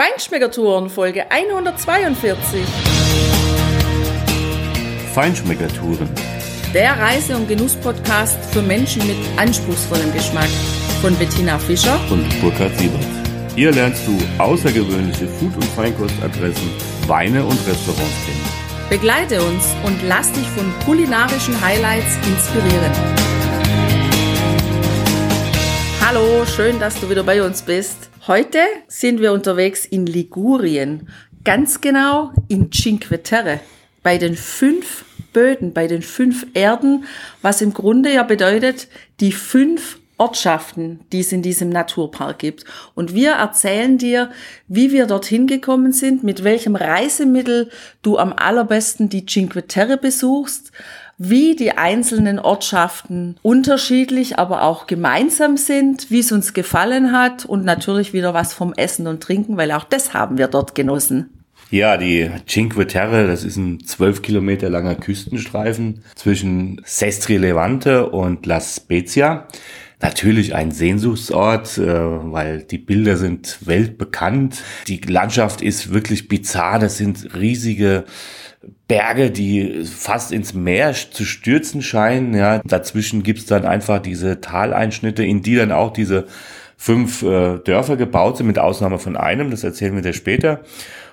Feinschmeckertouren, Folge 142. Feinschmeckertouren. Der Reise- und Genuss-Podcast für Menschen mit anspruchsvollem Geschmack von Bettina Fischer und Burkhard Siebert. Hier lernst du außergewöhnliche Food- und Feinkostadressen, Weine und Restaurants kennen. Begleite uns und lass dich von kulinarischen Highlights inspirieren. Hallo, schön, dass du wieder bei uns bist. Heute sind wir unterwegs in Ligurien, ganz genau in Cinque Terre, bei den 5 Böden, bei den 5 Erden, was im Grunde ja bedeutet, die 5 Ortschaften, die es in diesem Naturpark gibt. Und wir erzählen dir, wie wir dorthin gekommen sind, mit welchem Reisemittel du am allerbesten die Cinque Terre besuchst, wie die einzelnen Ortschaften unterschiedlich, aber auch gemeinsam sind, wie es uns gefallen hat und natürlich wieder was vom Essen und Trinken, weil auch das haben wir dort genossen. Ja, die Cinque Terre, das ist ein 12 Kilometer langer Küstenstreifen zwischen Sestri Levante und La Spezia. Natürlich ein Sehnsuchtsort, weil die Bilder sind weltbekannt. Die Landschaft ist wirklich bizarr, das sind riesige Berge, die fast ins Meer zu stürzen scheinen. Ja, dazwischen gibt's dann einfach diese Taleinschnitte, in die dann auch diese 5 Dörfer gebaut sind, mit Ausnahme von einem, das erzählen wir dir später.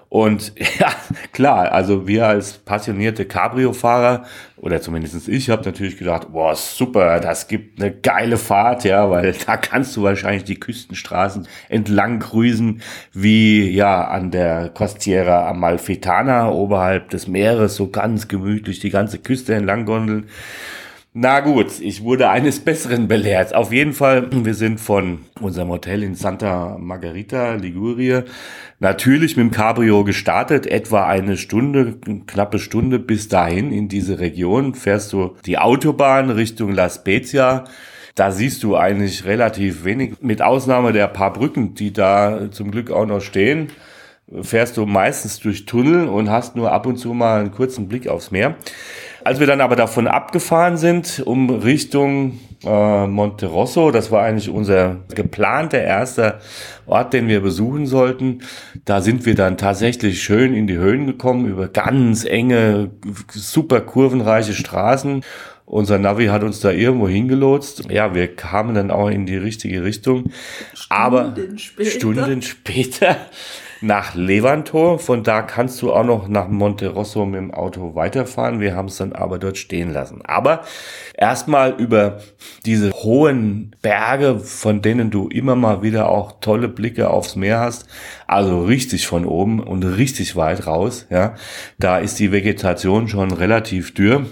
Und ja, klar, also wir als passionierte Cabrio-Fahrer, oder zumindest ich, habe natürlich gedacht, boah, super, das gibt eine geile Fahrt, ja, weil da kannst du wahrscheinlich die Küstenstraßen entlang cruisen, wie ja an der Costiera Amalfitana oberhalb des Meeres, so ganz gemütlich die ganze Küste entlang gondeln. Na gut, ich wurde eines Besseren belehrt. Auf jeden Fall, wir sind von unserem Hotel in Santa Margherita Ligure natürlich mit dem Cabrio gestartet. Etwa eine knappe Stunde bis dahin in diese Region fährst du die Autobahn Richtung La Spezia. Da siehst du eigentlich relativ wenig, mit Ausnahme der paar Brücken, die da zum Glück auch noch stehen. Fährst du meistens durch Tunnel und hast nur ab und zu mal einen kurzen Blick aufs Meer. Als wir dann aber davon abgefahren sind, um Richtung Monterosso, das war eigentlich unser geplanter erster Ort, den wir besuchen sollten, da sind wir dann tatsächlich schön in die Höhen gekommen, über ganz enge, super kurvenreiche Straßen. Unser Navi hat uns da irgendwo hingelotst. Ja, wir kamen dann auch in die richtige Richtung. Stunden später nach Levanto. Von da kannst du auch noch nach Monterosso mit dem Auto weiterfahren. Wir haben es dann aber dort stehen lassen. Aber erstmal über diese hohen Berge, von denen du immer mal wieder auch tolle Blicke aufs Meer hast. Also richtig von oben und richtig weit raus. Ja, da ist die Vegetation schon relativ dürr.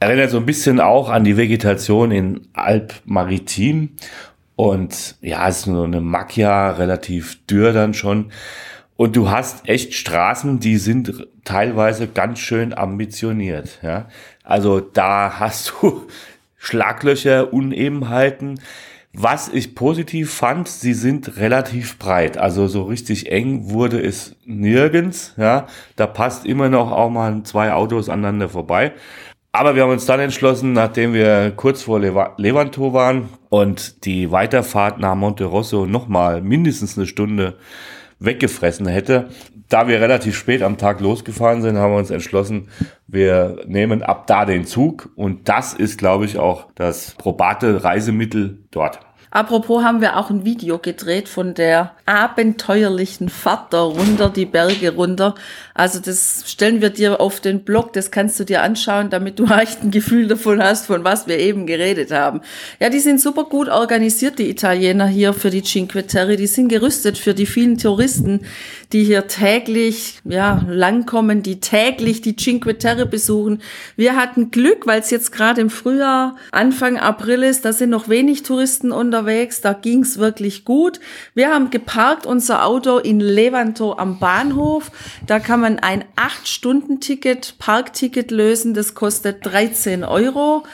Erinnert so ein bisschen auch an die Vegetation in Alpmaritim. Und ja, es ist nur eine Macchia, relativ dürr dann schon. Und du hast echt Straßen, die sind teilweise ganz schön ambitioniert. Ja? Also da hast du Schlaglöcher, Unebenheiten. Was ich positiv fand, sie sind relativ breit. Also so richtig eng wurde es nirgends. Ja? Da passt immer noch auch mal 2 Autos aneinander vorbei. Aber wir haben uns dann entschlossen, nachdem wir kurz vor Levanto waren und die Weiterfahrt nach Monterosso nochmal mindestens eine Stunde weggefressen hätte, da wir relativ spät am Tag losgefahren sind, haben wir uns entschlossen, wir nehmen ab da den Zug. Und das ist, glaube ich, auch das probate Reisemittel dort. Apropos, haben wir auch ein Video gedreht von der abenteuerlichen Fahrt da runter, die Berge runter. Also das stellen wir dir auf den Blog, das kannst du dir anschauen, damit du echt ein Gefühl davon hast, von was wir eben geredet haben. Ja, die sind super gut organisiert, die Italiener hier für die Cinque Terre. Die sind gerüstet für die vielen Touristen, die hier täglich langkommen, die täglich die Cinque Terre besuchen. Wir hatten Glück, weil es jetzt gerade im Frühjahr, Anfang April ist, da sind noch wenig Touristen unterwegs, da ging's wirklich gut. Wir haben geparkt unser Auto in Levanto am Bahnhof. Da kann man ein 8-Stunden-Ticket, Parkticket lösen, das kostet 13 €.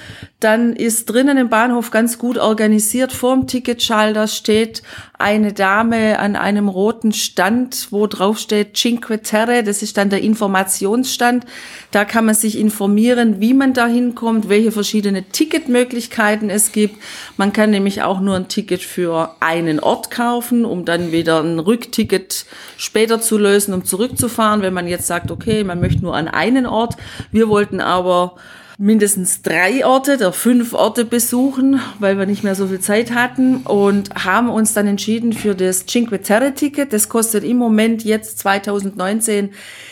Dann ist drinnen im Bahnhof ganz gut organisiert, vorm Ticketschalter steht eine Dame an einem roten Stand, wo drauf steht Cinque Terre, das ist dann der Informationsstand. Da kann man sich informieren, wie man da hinkommt, welche verschiedene Ticketmöglichkeiten es gibt. Man kann nämlich auch nur ein Ticket für einen Ort kaufen, um dann wieder ein Rückticket später zu lösen, um zurückzufahren, wenn man jetzt sagt, okay, man möchte nur an einen Ort. Wir wollten aber mindestens 3 Orte oder 5 Orte besuchen, weil wir nicht mehr so viel Zeit hatten und haben uns dann entschieden für das Cinque Terre Ticket. Das kostet im Moment jetzt 2019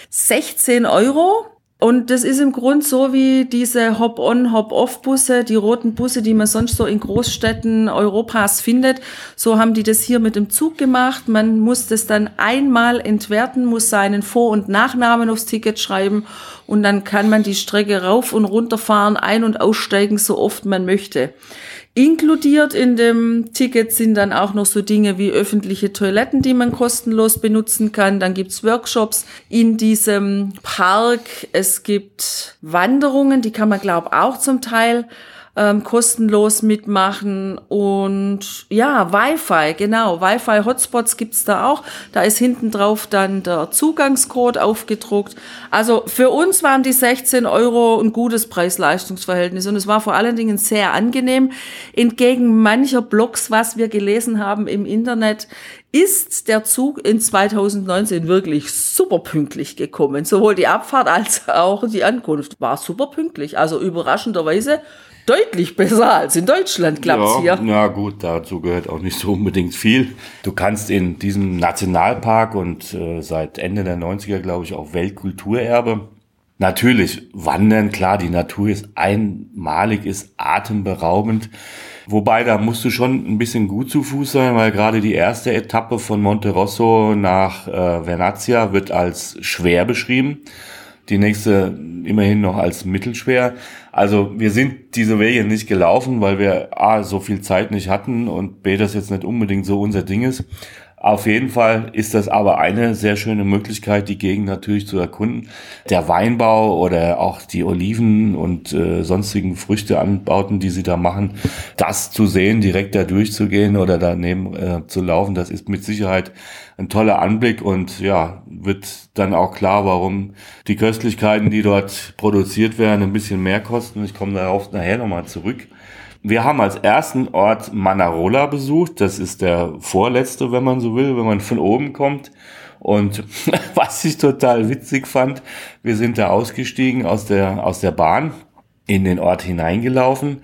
16 €. Und das ist im Grunde so wie diese Hop-on, Hop-off-Busse, die roten Busse, die man sonst so in Großstädten Europas findet. So haben die das hier mit dem Zug gemacht. Man muss das dann einmal entwerten, muss seinen Vor- und Nachnamen aufs Ticket schreiben und dann kann man die Strecke rauf und runter fahren, ein- und aussteigen, so oft man möchte. Inkludiert in dem Ticket sind dann auch noch so Dinge wie öffentliche Toiletten, die man kostenlos benutzen kann. Dann gibt's Workshops in diesem Park. Es gibt Wanderungen, die kann man, glaube ich, auch zum Teil kostenlos mitmachen. Und ja, Wi-Fi, genau, Wi-Fi-Hotspots gibt's da auch. Da ist hinten drauf dann der Zugangscode aufgedruckt. Also für uns waren die 16 € ein gutes Preis-Leistungs-Verhältnis und es war vor allen Dingen sehr angenehm. Entgegen mancher Blogs, was wir gelesen haben im Internet, ist der Zug in 2019 wirklich super pünktlich gekommen. Sowohl die Abfahrt als auch die Ankunft war super pünktlich. Also überraschenderweise deutlich besser als in Deutschland, klappt's hier. Na gut, dazu gehört auch nicht so unbedingt viel. Du kannst in diesem Nationalpark und seit Ende der 90er, glaube ich, auch Weltkulturerbe. Natürlich wandern, klar, die Natur ist einmalig, ist atemberaubend. Wobei, da musst du schon ein bisschen gut zu Fuß sein, weil gerade die erste Etappe von Monterosso nach Vernazzo wird als schwer beschrieben. Die nächste immerhin noch als mittelschwer. Also wir sind diese Wege nicht gelaufen, weil wir A, so viel Zeit nicht hatten und B, das jetzt nicht unbedingt so unser Ding ist. Auf jeden Fall ist das aber eine sehr schöne Möglichkeit, die Gegend natürlich zu erkunden. Der Weinbau oder auch die Oliven und sonstigen Früchteanbauten, die sie da machen, das zu sehen, direkt da durchzugehen oder daneben zu laufen, das ist mit Sicherheit ein toller Anblick und ja, wird dann auch klar, warum die Köstlichkeiten, die dort produziert werden, ein bisschen mehr kosten. Ich komme darauf nachher nochmal zurück. Wir haben als ersten Ort Manarola besucht. Das ist der vorletzte, wenn man so will, wenn man von oben kommt. Und was ich total witzig fand, wir sind da ausgestiegen aus der Bahn, in den Ort hineingelaufen.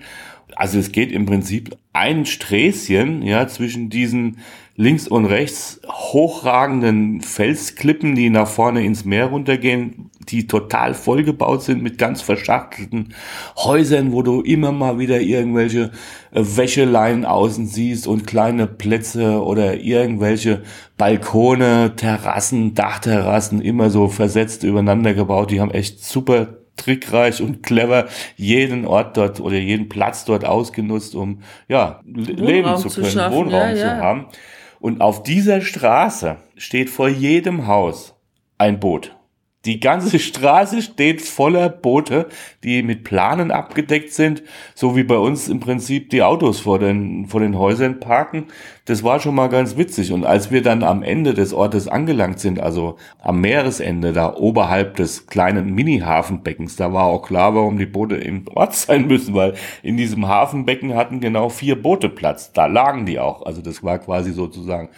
Also es geht im Prinzip ein Sträßchen, ja, zwischen diesen links und rechts hochragenden Felsklippen, die nach vorne ins Meer runtergehen, die total vollgebaut sind mit ganz verschachtelten Häusern, wo du immer mal wieder irgendwelche Wäscheleinen außen siehst und kleine Plätze oder irgendwelche Balkone, Terrassen, Dachterrassen, immer so versetzt übereinander gebaut. Die haben echt super trickreich und clever jeden Ort dort oder jeden Platz dort ausgenutzt, um ja leben zu können, Wohnraum zu haben. Und auf dieser Straße steht vor jedem Haus ein Boot. Die ganze Straße steht voller Boote, die mit Planen abgedeckt sind, so wie bei uns im Prinzip die Autos vor den Häusern parken. Das war schon mal ganz witzig. Und als wir dann am Ende des Ortes angelangt sind, also am Meeresende, da oberhalb des kleinen Mini-Hafenbeckens, da war auch klar, warum die Boote im Ort sein müssen, weil in diesem Hafenbecken hatten genau 4 Boote Platz. Da lagen die auch. Also das war quasi sozusagen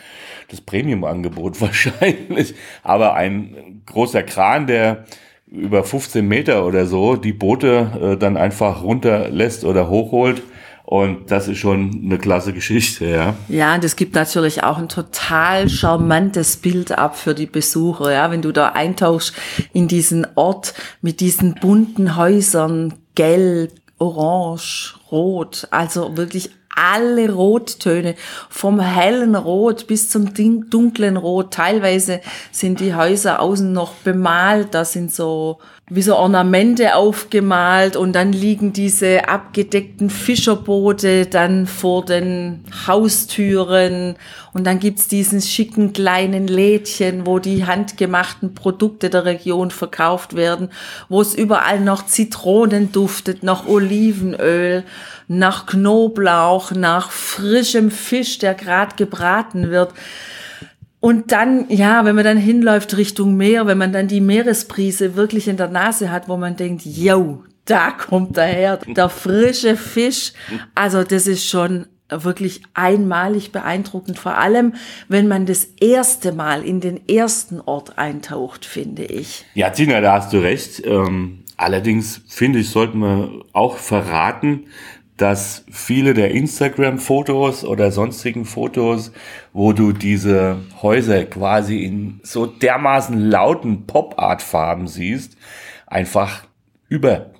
das Premium-Angebot wahrscheinlich. Aber ein großer Kran, der über 15 Meter oder so die Boote dann einfach runterlässt oder hochholt. Und das ist schon eine klasse Geschichte, ja. Ja, und es gibt natürlich auch ein total charmantes Bild ab für die Besucher, ja. Wenn du da eintauchst in diesen Ort mit diesen bunten Häusern, gelb, orange, rot, also wirklich alle Rottöne, vom hellen Rot bis zum dunklen Rot. Teilweise sind die Häuser außen noch bemalt, da sind so wie so Ornamente aufgemalt und dann liegen diese abgedeckten Fischerboote dann vor den Haustüren und dann gibt's diesen schicken kleinen Lädchen, wo die handgemachten Produkte der Region verkauft werden, wo es überall noch Zitronen duftet, nach Olivenöl, nach Knoblauch, auch nach frischem Fisch, der gerade gebraten wird. Und dann, ja, wenn man dann hinläuft Richtung Meer, wenn man dann die Meeresbrise wirklich in der Nase hat, wo man denkt, yo, da kommt daher, der frische Fisch. Also das ist schon wirklich einmalig beeindruckend, vor allem, wenn man das erste Mal in den ersten Ort eintaucht, finde ich. Ja, Tina, da hast du recht. Allerdings, finde ich, sollten wir auch verraten, dass viele der Instagram-Fotos oder sonstigen Fotos, wo du diese Häuser quasi in so dermaßen lauten Pop-Art-Farben siehst, einfach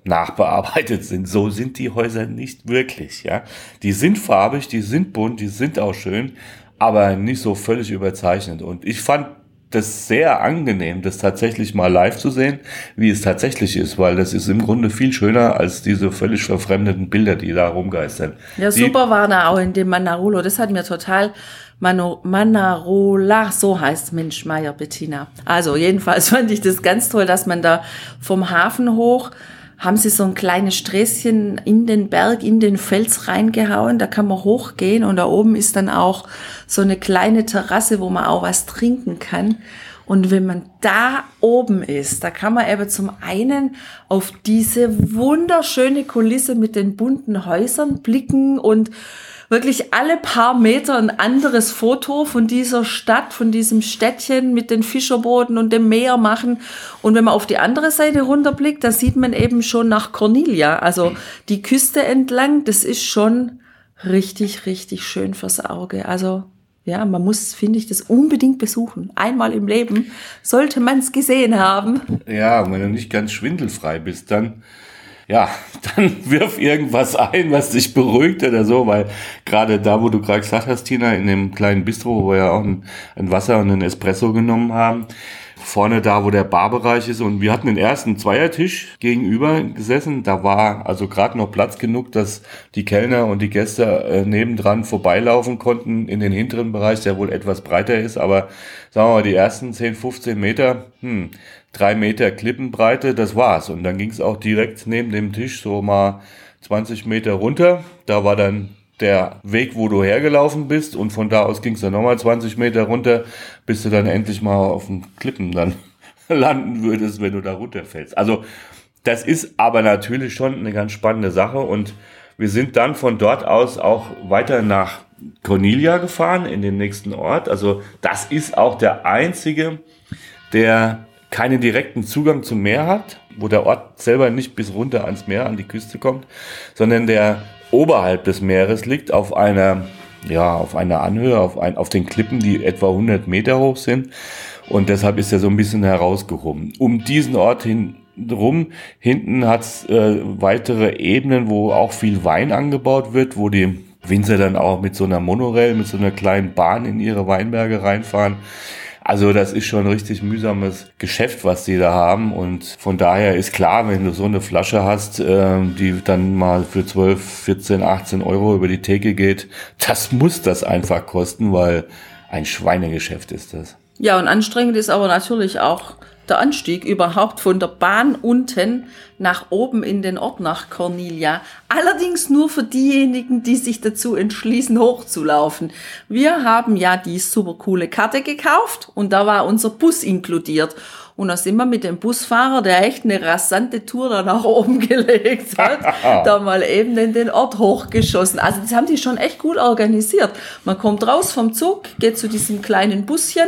nachbearbeitet sind. So sind die Häuser nicht wirklich, ja. Die sind farbig, die sind bunt, die sind auch schön, aber nicht so völlig überzeichnet. Und ich fand das sehr angenehm, das tatsächlich mal live zu sehen, wie es tatsächlich ist, weil das ist im Grunde viel schöner als diese völlig verfremdeten Bilder, die da rumgeistern. Ja, super war da auch in dem Manarola. Das hat mir total Manarola, so heißt Mensch Meier, Bettina. Also jedenfalls fand ich das ganz toll, dass man da vom Hafen hoch, haben sie so ein kleines Sträßchen in den Berg, in den Fels reingehauen, da kann man hochgehen und da oben ist dann auch so eine kleine Terrasse, wo man auch was trinken kann. Und wenn man da oben ist, da kann man eben zum einen auf diese wunderschöne Kulisse mit den bunten Häusern blicken und wirklich alle paar Meter ein anderes Foto von dieser Stadt, von diesem Städtchen mit den Fischerbooten und dem Meer machen. Und wenn man auf die andere Seite runterblickt, da sieht man eben schon nach Corniglia, also die Küste entlang. Das ist schon richtig, richtig schön fürs Auge. Also ja, man muss, finde ich, das unbedingt besuchen. Einmal im Leben sollte man es gesehen haben. Ja, und wenn du nicht ganz schwindelfrei bist, dann wirf irgendwas ein, was dich beruhigt oder so, weil gerade da, wo du gerade gesagt hast, Tina, in dem kleinen Bistro, wo wir ja auch ein Wasser und einen Espresso genommen haben, vorne da, wo der Barbereich ist, und wir hatten den ersten Zweiertisch gegenüber gesessen, da war also gerade noch Platz genug, dass die Kellner und die Gäste nebendran vorbeilaufen konnten in den hinteren Bereich, der wohl etwas breiter ist, aber sagen wir mal, die ersten 10, 15 Meter, 3 Meter Klippenbreite, das war's. Und dann ging's auch direkt neben dem Tisch so mal 20 Meter runter. Da war dann der Weg, wo du hergelaufen bist. Und von da aus ging's dann nochmal 20 Meter runter, bis du dann endlich mal auf den Klippen dann landen würdest, wenn du da runterfällst. Also das ist aber natürlich schon eine ganz spannende Sache. Und wir sind dann von dort aus auch weiter nach Corniglia gefahren, in den nächsten Ort. Also das ist auch der einzige, der keinen direkten Zugang zum Meer hat, wo der Ort selber nicht bis runter ans Meer, an die Küste kommt, sondern der oberhalb des Meeres liegt, auf einer Anhöhe, auf den Klippen, die etwa 100 Meter hoch sind. Und deshalb ist er so ein bisschen herausgehoben. Um diesen Ort hinrum, hinten hat es weitere Ebenen, wo auch viel Wein angebaut wird, wo die Winzer dann auch mit so einer Monorail, mit so einer kleinen Bahn in ihre Weinberge reinfahren. Also das ist schon ein richtig mühsames Geschäft, was die da haben, und von daher ist klar, wenn du so eine Flasche hast, die dann mal für 12, 14, 18 Euro über die Theke geht, das muss das einfach kosten, weil ein Schweinegeschäft ist das. Ja, und anstrengend ist aber natürlich auch der Anstieg überhaupt von der Bahn unten nach oben in den Ort nach Corniglia. Allerdings nur für diejenigen, die sich dazu entschließen, hochzulaufen. Wir haben ja die super coole Karte gekauft und da war unser Bus inkludiert. Und da sind wir mit dem Busfahrer, der echt eine rasante Tour da nach oben gelegt hat, da mal eben in den Ort hochgeschossen. Also das haben die schon echt gut organisiert. Man kommt raus vom Zug, geht zu diesem kleinen Buschen,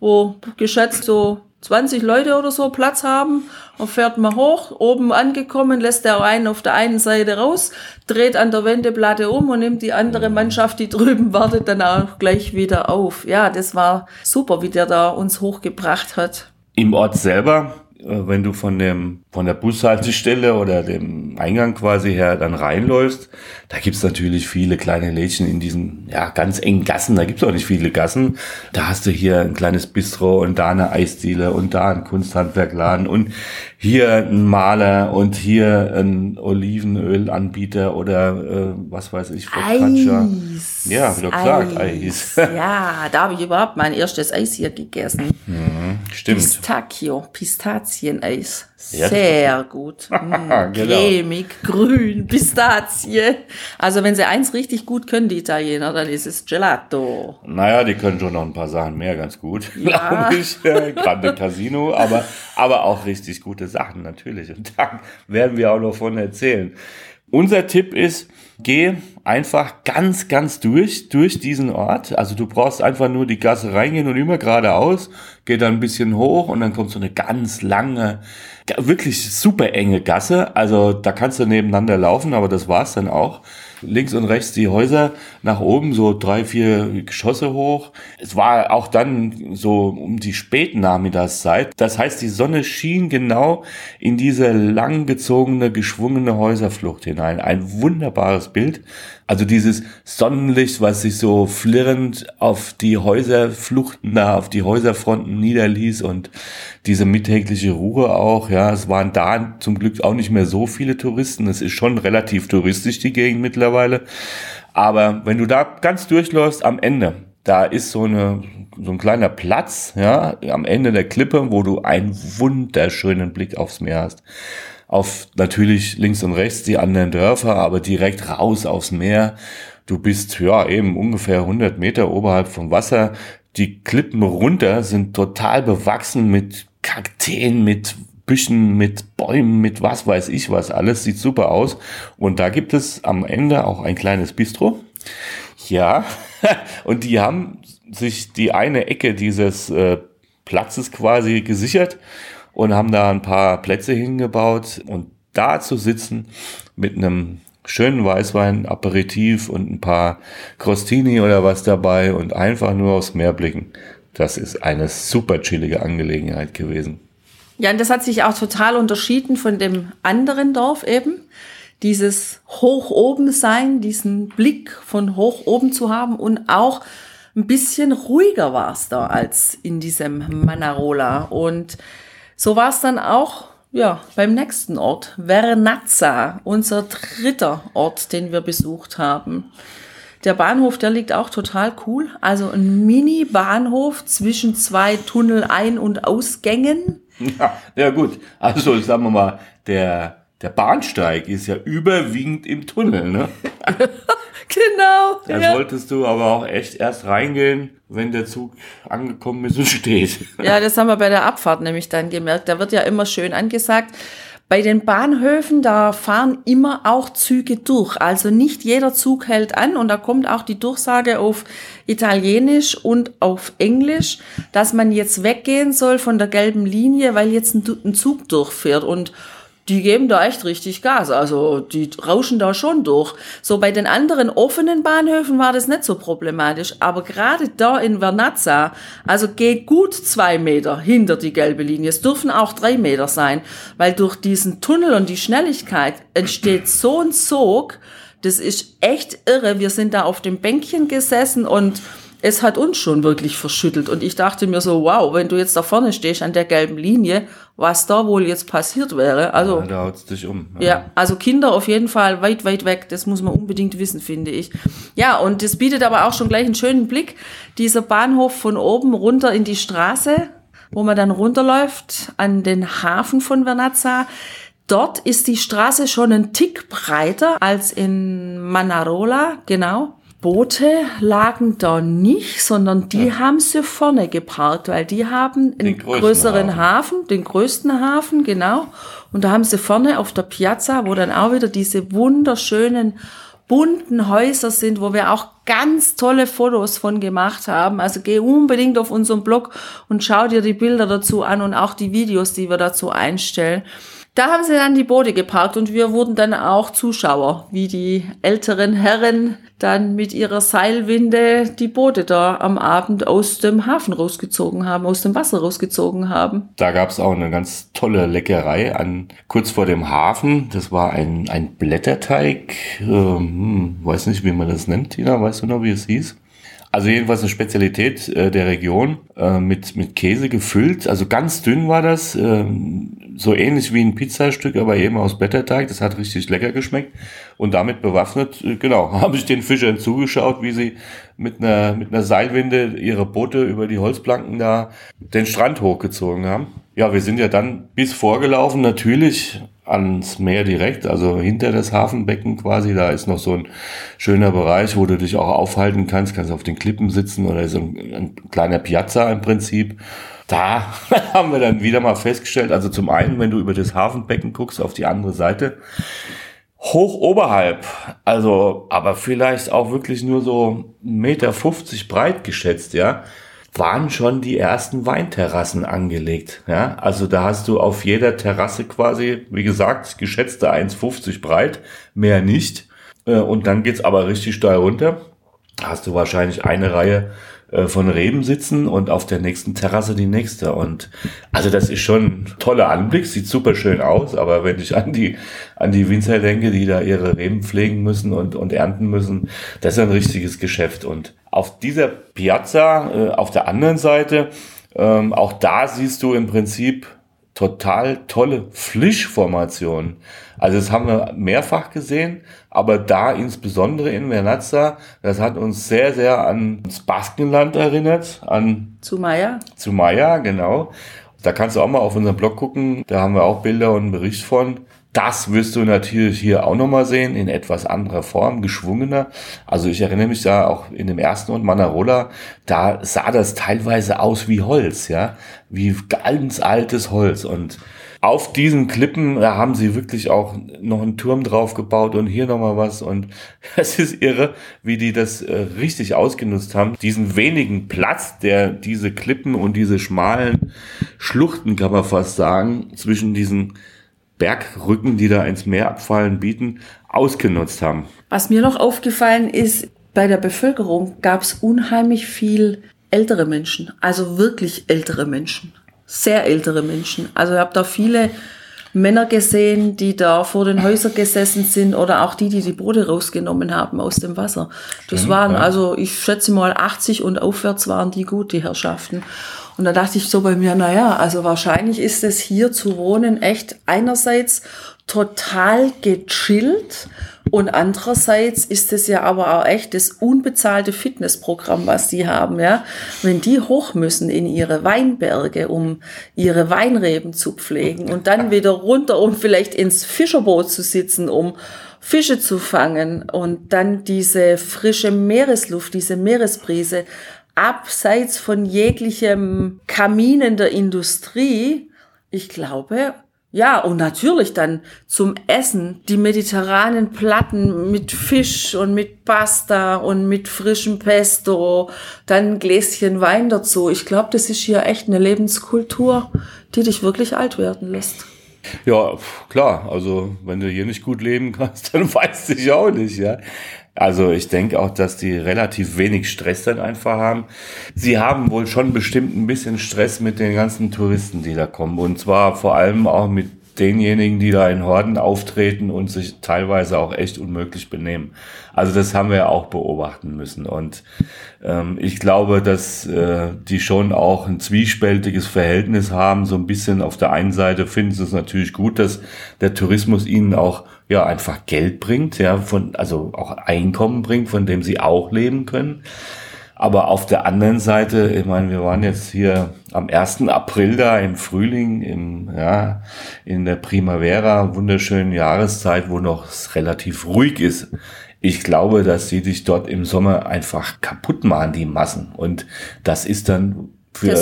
wo geschätzt so 20 Leute oder so Platz haben, und fährt mal hoch, oben angekommen, lässt der einen auf der einen Seite raus, dreht an der Wendeplatte um und nimmt die andere Mannschaft, die drüben wartet, dann auch gleich wieder auf. Ja, das war super, wie der da uns hochgebracht hat. Im Ort selber, wenn du von der Bushaltestelle oder dem Eingang quasi her dann reinläufst, da gibt's natürlich viele kleine Lädchen in diesen ganz engen Gassen, da gibt's auch nicht viele Gassen. Da hast du hier ein kleines Bistro und da eine Eisdiele und da ein Kunsthandwerkladen und hier ein Maler und hier ein Olivenölanbieter oder was weiß ich, Verkatscher. Eis. Ja, wie du gesagt, Eis. Ja, da habe ich überhaupt mein erstes Eis hier gegessen. Mhm, stimmt. Pistazieneis. Sehr gut. Genau. Cremig, grün, Pistazie. Also wenn sie eins richtig gut können, die Italiener, dann ist es Gelato. Naja, die können schon noch ein paar Sachen mehr ganz gut, glaube ich. Gerade im Casino, aber auch richtig gute Sachen natürlich. Und da werden wir auch noch von erzählen. Unser Tipp ist, geh einfach ganz, ganz durch diesen Ort. Also du brauchst einfach nur die Gasse reingehen und immer geradeaus. Geh dann ein bisschen hoch und dann kommt so eine ganz lange, wirklich super enge Gasse. Also da kannst du nebeneinander laufen, aber das war's dann auch. Links und rechts die Häuser nach oben, so 3-4 Geschosse hoch. Es war auch dann so um die Spätnachmittagszeit. Das heißt, die Sonne schien genau in diese langgezogene, geschwungene Häuserflucht hinein. Ein wunderbares Bild. Also dieses Sonnenlicht, was sich so flirrend auf die Häuserfluchten da, auf die Häuserfronten niederließ und diese mittägliche Ruhe auch, ja. Es waren da zum Glück auch nicht mehr so viele Touristen. Es ist schon relativ touristisch, die Gegend mittlerweile. Aber wenn du da ganz durchläufst, am Ende, da ist so ein kleiner Platz, ja, am Ende der Klippe, wo du einen wunderschönen Blick aufs Meer hast. Auf natürlich links und rechts die anderen Dörfer, aber direkt raus aufs Meer. Du bist, ja, eben ungefähr 100 Meter oberhalb vom Wasser. Die Klippen runter sind total bewachsen mit Kakteen, mit Büschen, mit Bäumen, mit was weiß ich was alles. Sieht super aus. Und da gibt es am Ende auch ein kleines Bistro. Ja, und die haben sich die eine Ecke dieses Platzes quasi gesichert und haben da ein paar Plätze hingebaut. Und da zu sitzen mit einem schönen Weißwein, Aperitif und ein paar Crostini oder was dabei und einfach nur aufs Meer blicken. Das ist eine super chillige Angelegenheit gewesen. Ja, und das hat sich auch total unterschieden von dem anderen Dorf eben. Dieses hoch oben sein, diesen Blick von hoch oben zu haben und auch ein bisschen ruhiger war es da als in diesem Manarola. Und so war es dann auch, ja, beim nächsten Ort, Vernazzo, unser dritter Ort, den wir besucht haben. Der Bahnhof, der liegt auch total cool. Also ein Mini-Bahnhof zwischen 2 Tunnel-Ein- und Ausgängen. Ja, gut. Also sagen wir mal, der Bahnsteig ist ja überwiegend im Tunnel, ne? Genau. Da solltest du aber auch echt erst reingehen, wenn der Zug angekommen ist und steht. Ja, das haben wir bei der Abfahrt nämlich dann gemerkt. Da wird ja immer schön angesagt, bei den Bahnhöfen, da fahren immer auch Züge durch. Also nicht jeder Zug hält an und da kommt auch die Durchsage auf Italienisch und auf Englisch, dass man jetzt weggehen soll von der gelben Linie, weil jetzt ein Zug durchfährt und die geben da echt richtig Gas, also die rauschen da schon durch. So bei den anderen offenen Bahnhöfen war das nicht so problematisch, aber gerade da in Vernazzo, also geh gut 2 Meter hinter die gelbe Linie, es dürfen auch 3 Meter sein, weil durch diesen Tunnel und die Schnelligkeit entsteht so ein Sog, das ist echt irre. Wir sind da auf dem Bänkchen gesessen und es hat uns schon wirklich verschüttelt und ich dachte mir so, wow, wenn du jetzt da vorne stehst an der gelben Linie, was da wohl jetzt passiert wäre. Also, ja, da haut's dich um. Ja, also Kinder auf jeden Fall weit, weit weg, das muss man unbedingt wissen, finde ich. Ja, und das bietet aber auch schon gleich einen schönen Blick, dieser Bahnhof von oben runter in die Straße, wo man dann runterläuft an den Hafen von Vernazzo. Dort ist die Straße schon einen Tick breiter als in Manarola, genau. Boote lagen da nicht, sondern die haben sie vorne geparkt, weil die haben einen größeren Hafen, den größten Hafen, genau. Und da haben sie vorne auf der Piazza, wo dann auch wieder diese wunderschönen, bunten Häuser sind, wo wir auch ganz tolle Fotos von gemacht haben. Also geh unbedingt auf unseren Blog und schau dir die Bilder dazu an und auch die Videos, die wir dazu einstellen. Da haben sie dann die Boote geparkt und wir wurden dann auch Zuschauer, wie die älteren Herren dann mit ihrer Seilwinde die Boote da am Abend aus dem Hafen rausgezogen haben, aus dem Wasser rausgezogen haben. Da gab's auch eine ganz tolle Leckerei kurz vor dem Hafen. Das war ein Blätterteig, weiß nicht, wie man das nennt, Tina, weißt du noch, wie es hieß? Also jedenfalls eine Spezialität der Region, mit Käse gefüllt, also ganz dünn war das, so ähnlich wie ein Pizzastück, aber eben aus Blätterteig. Das hat richtig lecker geschmeckt. Und damit bewaffnet, genau, habe ich den Fischern zugeschaut, wie sie mit einer Seilwinde ihre Boote über die Holzplanken da den Strand hochgezogen haben. Ja, wir sind ja dann bis vorgelaufen, natürlich ans Meer direkt, also hinter das Hafenbecken quasi. Da ist noch so ein schöner Bereich, wo du dich auch aufhalten kannst, kannst auf den Klippen sitzen oder so ein kleiner Piazza im Prinzip. Da haben wir dann wieder mal festgestellt, also zum einen, wenn du über das Hafenbecken guckst, auf die andere Seite, hoch oberhalb, also aber vielleicht auch wirklich nur so 1,50 Meter breit geschätzt, ja, waren schon die ersten Weinterrassen angelegt, ja, also da hast du auf jeder Terrasse quasi, wie gesagt, geschätzte 1,50 breit, mehr nicht, und dann geht's aber richtig steil runter, hast du wahrscheinlich eine Reihe von Reben sitzen und auf der nächsten Terrasse die nächste. Und also das ist schon ein toller Anblick, sieht super schön aus, aber wenn ich an die Winzer denke, die da ihre Reben pflegen müssen und ernten müssen, das ist ein richtiges Geschäft. Und auf dieser Piazza, auf der anderen Seite, auch da siehst du im Prinzip total tolle Fischformationen. Also das haben wir mehrfach gesehen, aber da insbesondere in Vernazzo, das hat uns sehr, sehr ans Baskenland erinnert, an Zumaia, genau. Da kannst du auch mal auf unseren Blog gucken, da haben wir auch Bilder und einen Bericht von. Das wirst du natürlich hier auch nochmal sehen, in etwas anderer Form, geschwungener. Also ich erinnere mich da auch in dem ersten und Manarola, da sah das teilweise aus wie Holz, ja, wie ganz altes Holz. Und auf diesen Klippen, da haben sie wirklich auch noch einen Turm drauf gebaut und hier nochmal was. Und es ist irre, wie die das richtig ausgenutzt haben. Diesen wenigen Platz, der diese Klippen und diese schmalen Schluchten, kann man fast sagen, zwischen diesen Bergrücken, die da ins Meer abfallen, bieten, ausgenutzt haben. Was mir noch aufgefallen ist, bei der Bevölkerung gab es unheimlich viel ältere Menschen, also wirklich ältere Menschen, sehr ältere Menschen. Also ich habe da viele Männer gesehen, die da vor den Häusern gesessen sind oder auch die Boote rausgenommen haben aus dem Wasser. Das stimmt, waren, ja, also ich schätze mal 80 und aufwärts waren die gut, die Herrschaften. Und da dachte ich so bei mir, naja, also wahrscheinlich ist es hier zu wohnen echt einerseits total gechillt und andererseits ist es ja aber auch echt das unbezahlte Fitnessprogramm, was die haben, ja. Wenn die hoch müssen in ihre Weinberge, um ihre Weinreben zu pflegen und dann wieder runter, um vielleicht ins Fischerboot zu sitzen, um Fische zu fangen und dann diese frische Meeresluft, diese Meeresbrise, abseits von jeglichem Kaminen der Industrie, ich glaube, ja, und natürlich dann zum Essen die mediterranen Platten mit Fisch und mit Pasta und mit frischem Pesto, dann ein Gläschen Wein dazu. Ich glaube, das ist hier echt eine Lebenskultur, die dich wirklich alt werden lässt. Ja, klar, also wenn du hier nicht gut leben kannst, dann weißt du dich auch nicht, ja. Also ich denke auch, dass die relativ wenig Stress dann einfach haben. Sie haben wohl schon bestimmt ein bisschen Stress mit den ganzen Touristen, die da kommen. Und zwar vor allem auch mit denjenigen, die da in Horden auftreten und sich teilweise auch echt unmöglich benehmen. Also das haben wir auch beobachten müssen. Und ich glaube, dass die schon auch ein zwiespältiges Verhältnis haben. So ein bisschen auf der einen Seite finden sie es natürlich gut, dass der Tourismus ihnen auch ja einfach Geld bringt, ja, also auch Einkommen bringt, von dem sie auch leben können. Aber auf der anderen Seite, ich meine, wir waren jetzt hier am 1. April da im Frühling, in der Primavera, wunderschönen Jahreszeit, wo noch relativ ruhig ist. Ich glaube, dass sie dich dort im Sommer einfach kaputt machen, die Massen. Und das ist dann für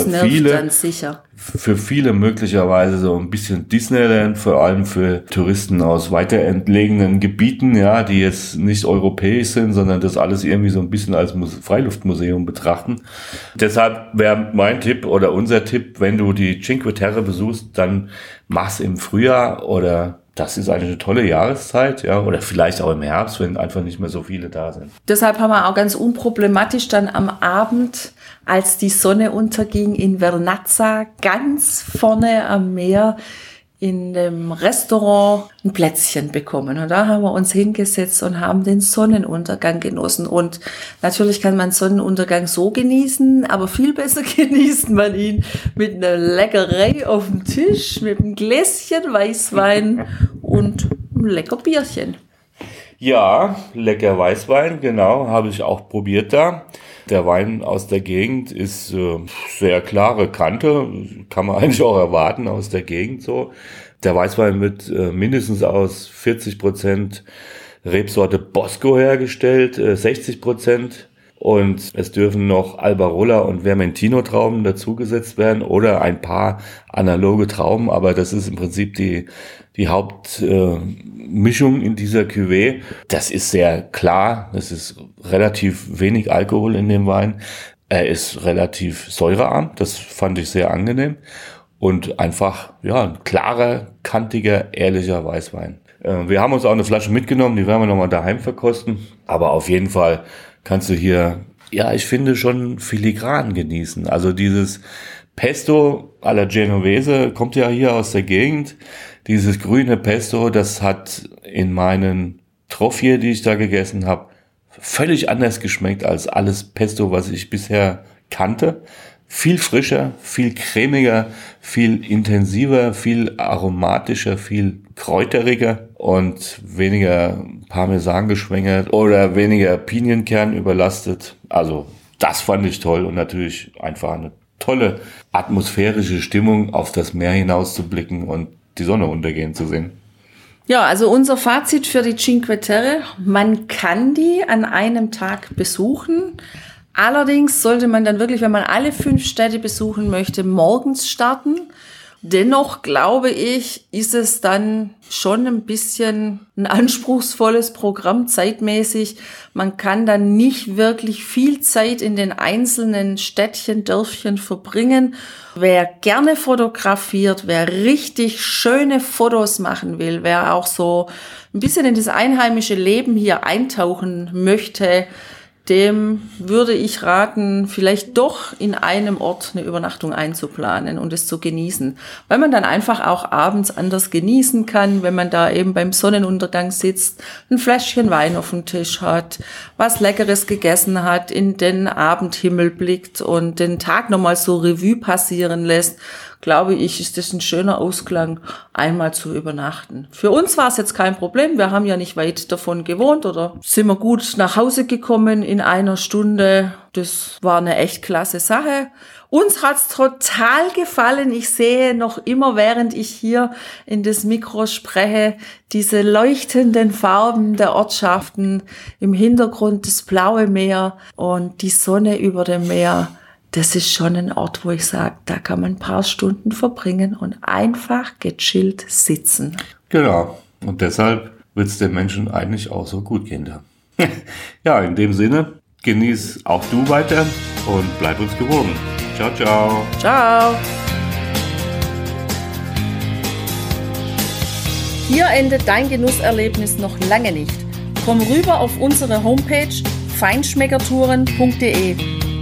viele möglicherweise so ein bisschen Disneyland, vor allem für Touristen aus weiter entlegenen Gebieten, ja, die jetzt nicht europäisch sind, sondern das alles irgendwie so ein bisschen als Freiluftmuseum betrachten. Deshalb wäre mein Tipp oder unser Tipp, wenn du die Cinque Terre besuchst, dann mach's im Frühjahr oder das ist eine tolle Jahreszeit, ja, oder vielleicht auch im Herbst, wenn einfach nicht mehr so viele da sind. Deshalb haben wir auch ganz unproblematisch dann am Abend, als die Sonne unterging, in Vernazzo ganz vorne am Meer in dem Restaurant ein Plätzchen bekommen. Und da haben wir uns hingesetzt und haben den Sonnenuntergang genossen. Und natürlich kann man Sonnenuntergang so genießen, aber viel besser genießt man ihn mit einer Leckerei auf dem Tisch, mit einem Gläschen Weißwein und einem lecker Bierchen. Ja, lecker Weißwein, genau, habe ich auch probiert da. Der Wein aus der Gegend ist sehr klare Kante, kann man eigentlich auch erwarten aus der Gegend so. Der Weißwein wird mindestens aus 40% Rebsorte Bosco hergestellt, 60%. Und es dürfen noch Albarola und Vermentino-Trauben dazugesetzt werden oder ein paar analoge Trauben. Aber das ist im Prinzip die Hauptmischung in dieser Cuvée. Das ist sehr klar. Es ist relativ wenig Alkohol in dem Wein. Er ist relativ säurearm. Das fand ich sehr angenehm. Und einfach, ja, ein klarer, kantiger, ehrlicher Weißwein. Wir haben uns auch eine Flasche mitgenommen. Die werden wir nochmal daheim verkosten. Aber auf jeden Fall kannst du hier, ja, ich finde, schon filigran genießen. Also dieses Pesto alla Genovese kommt ja hier aus der Gegend. Dieses grüne Pesto, das hat in meinen Trofie, die ich da gegessen habe, völlig anders geschmeckt als alles Pesto, was ich bisher kannte. Viel frischer, viel cremiger, viel intensiver, viel aromatischer, viel kräuteriger und weniger Parmesan geschwängert oder weniger Pinienkern überlastet. Also das fand ich toll und natürlich einfach eine tolle atmosphärische Stimmung, auf das Meer hinaus zu blicken und die Sonne untergehen zu sehen. Ja, also unser Fazit für die Cinque Terre, man kann die an einem Tag besuchen. Allerdings sollte man dann wirklich, wenn man alle 5 Städte besuchen möchte, morgens starten. Dennoch glaube ich, ist es dann schon ein bisschen ein anspruchsvolles Programm zeitmäßig. Man kann dann nicht wirklich viel Zeit in den einzelnen Städtchen, Dörfchen verbringen. Wer gerne fotografiert, wer richtig schöne Fotos machen will, wer auch so ein bisschen in das einheimische Leben hier eintauchen möchte, dem würde ich raten, vielleicht doch in einem Ort eine Übernachtung einzuplanen und es zu genießen. Weil man dann einfach auch abends anders genießen kann, wenn man da eben beim Sonnenuntergang sitzt, ein Fläschchen Wein auf dem Tisch hat, was Leckeres gegessen hat, in den Abendhimmel blickt und den Tag nochmal so Revue passieren lässt. Glaube ich, ist das ein schöner Ausklang, einmal zu übernachten. Für uns war es jetzt kein Problem. Wir haben ja nicht weit davon gewohnt oder sind wir gut nach Hause gekommen in einer Stunde. Das war eine echt klasse Sache. Uns hat's total gefallen. Ich sehe noch immer, während ich hier in das Mikro spreche, diese leuchtenden Farben der Ortschaften, im Hintergrund das blaue Meer und die Sonne über dem Meer. Das ist schon ein Ort, wo ich sage, da kann man ein paar Stunden verbringen und einfach gechillt sitzen. Genau. Und deshalb wird es den Menschen eigentlich auch so gut gehen da. Ja, in dem Sinne, genieß auch du weiter und bleib uns gewogen. Ciao, ciao. Ciao. Hier endet dein Genusserlebnis noch lange nicht. Komm rüber auf unsere Homepage feinschmeckertouren.de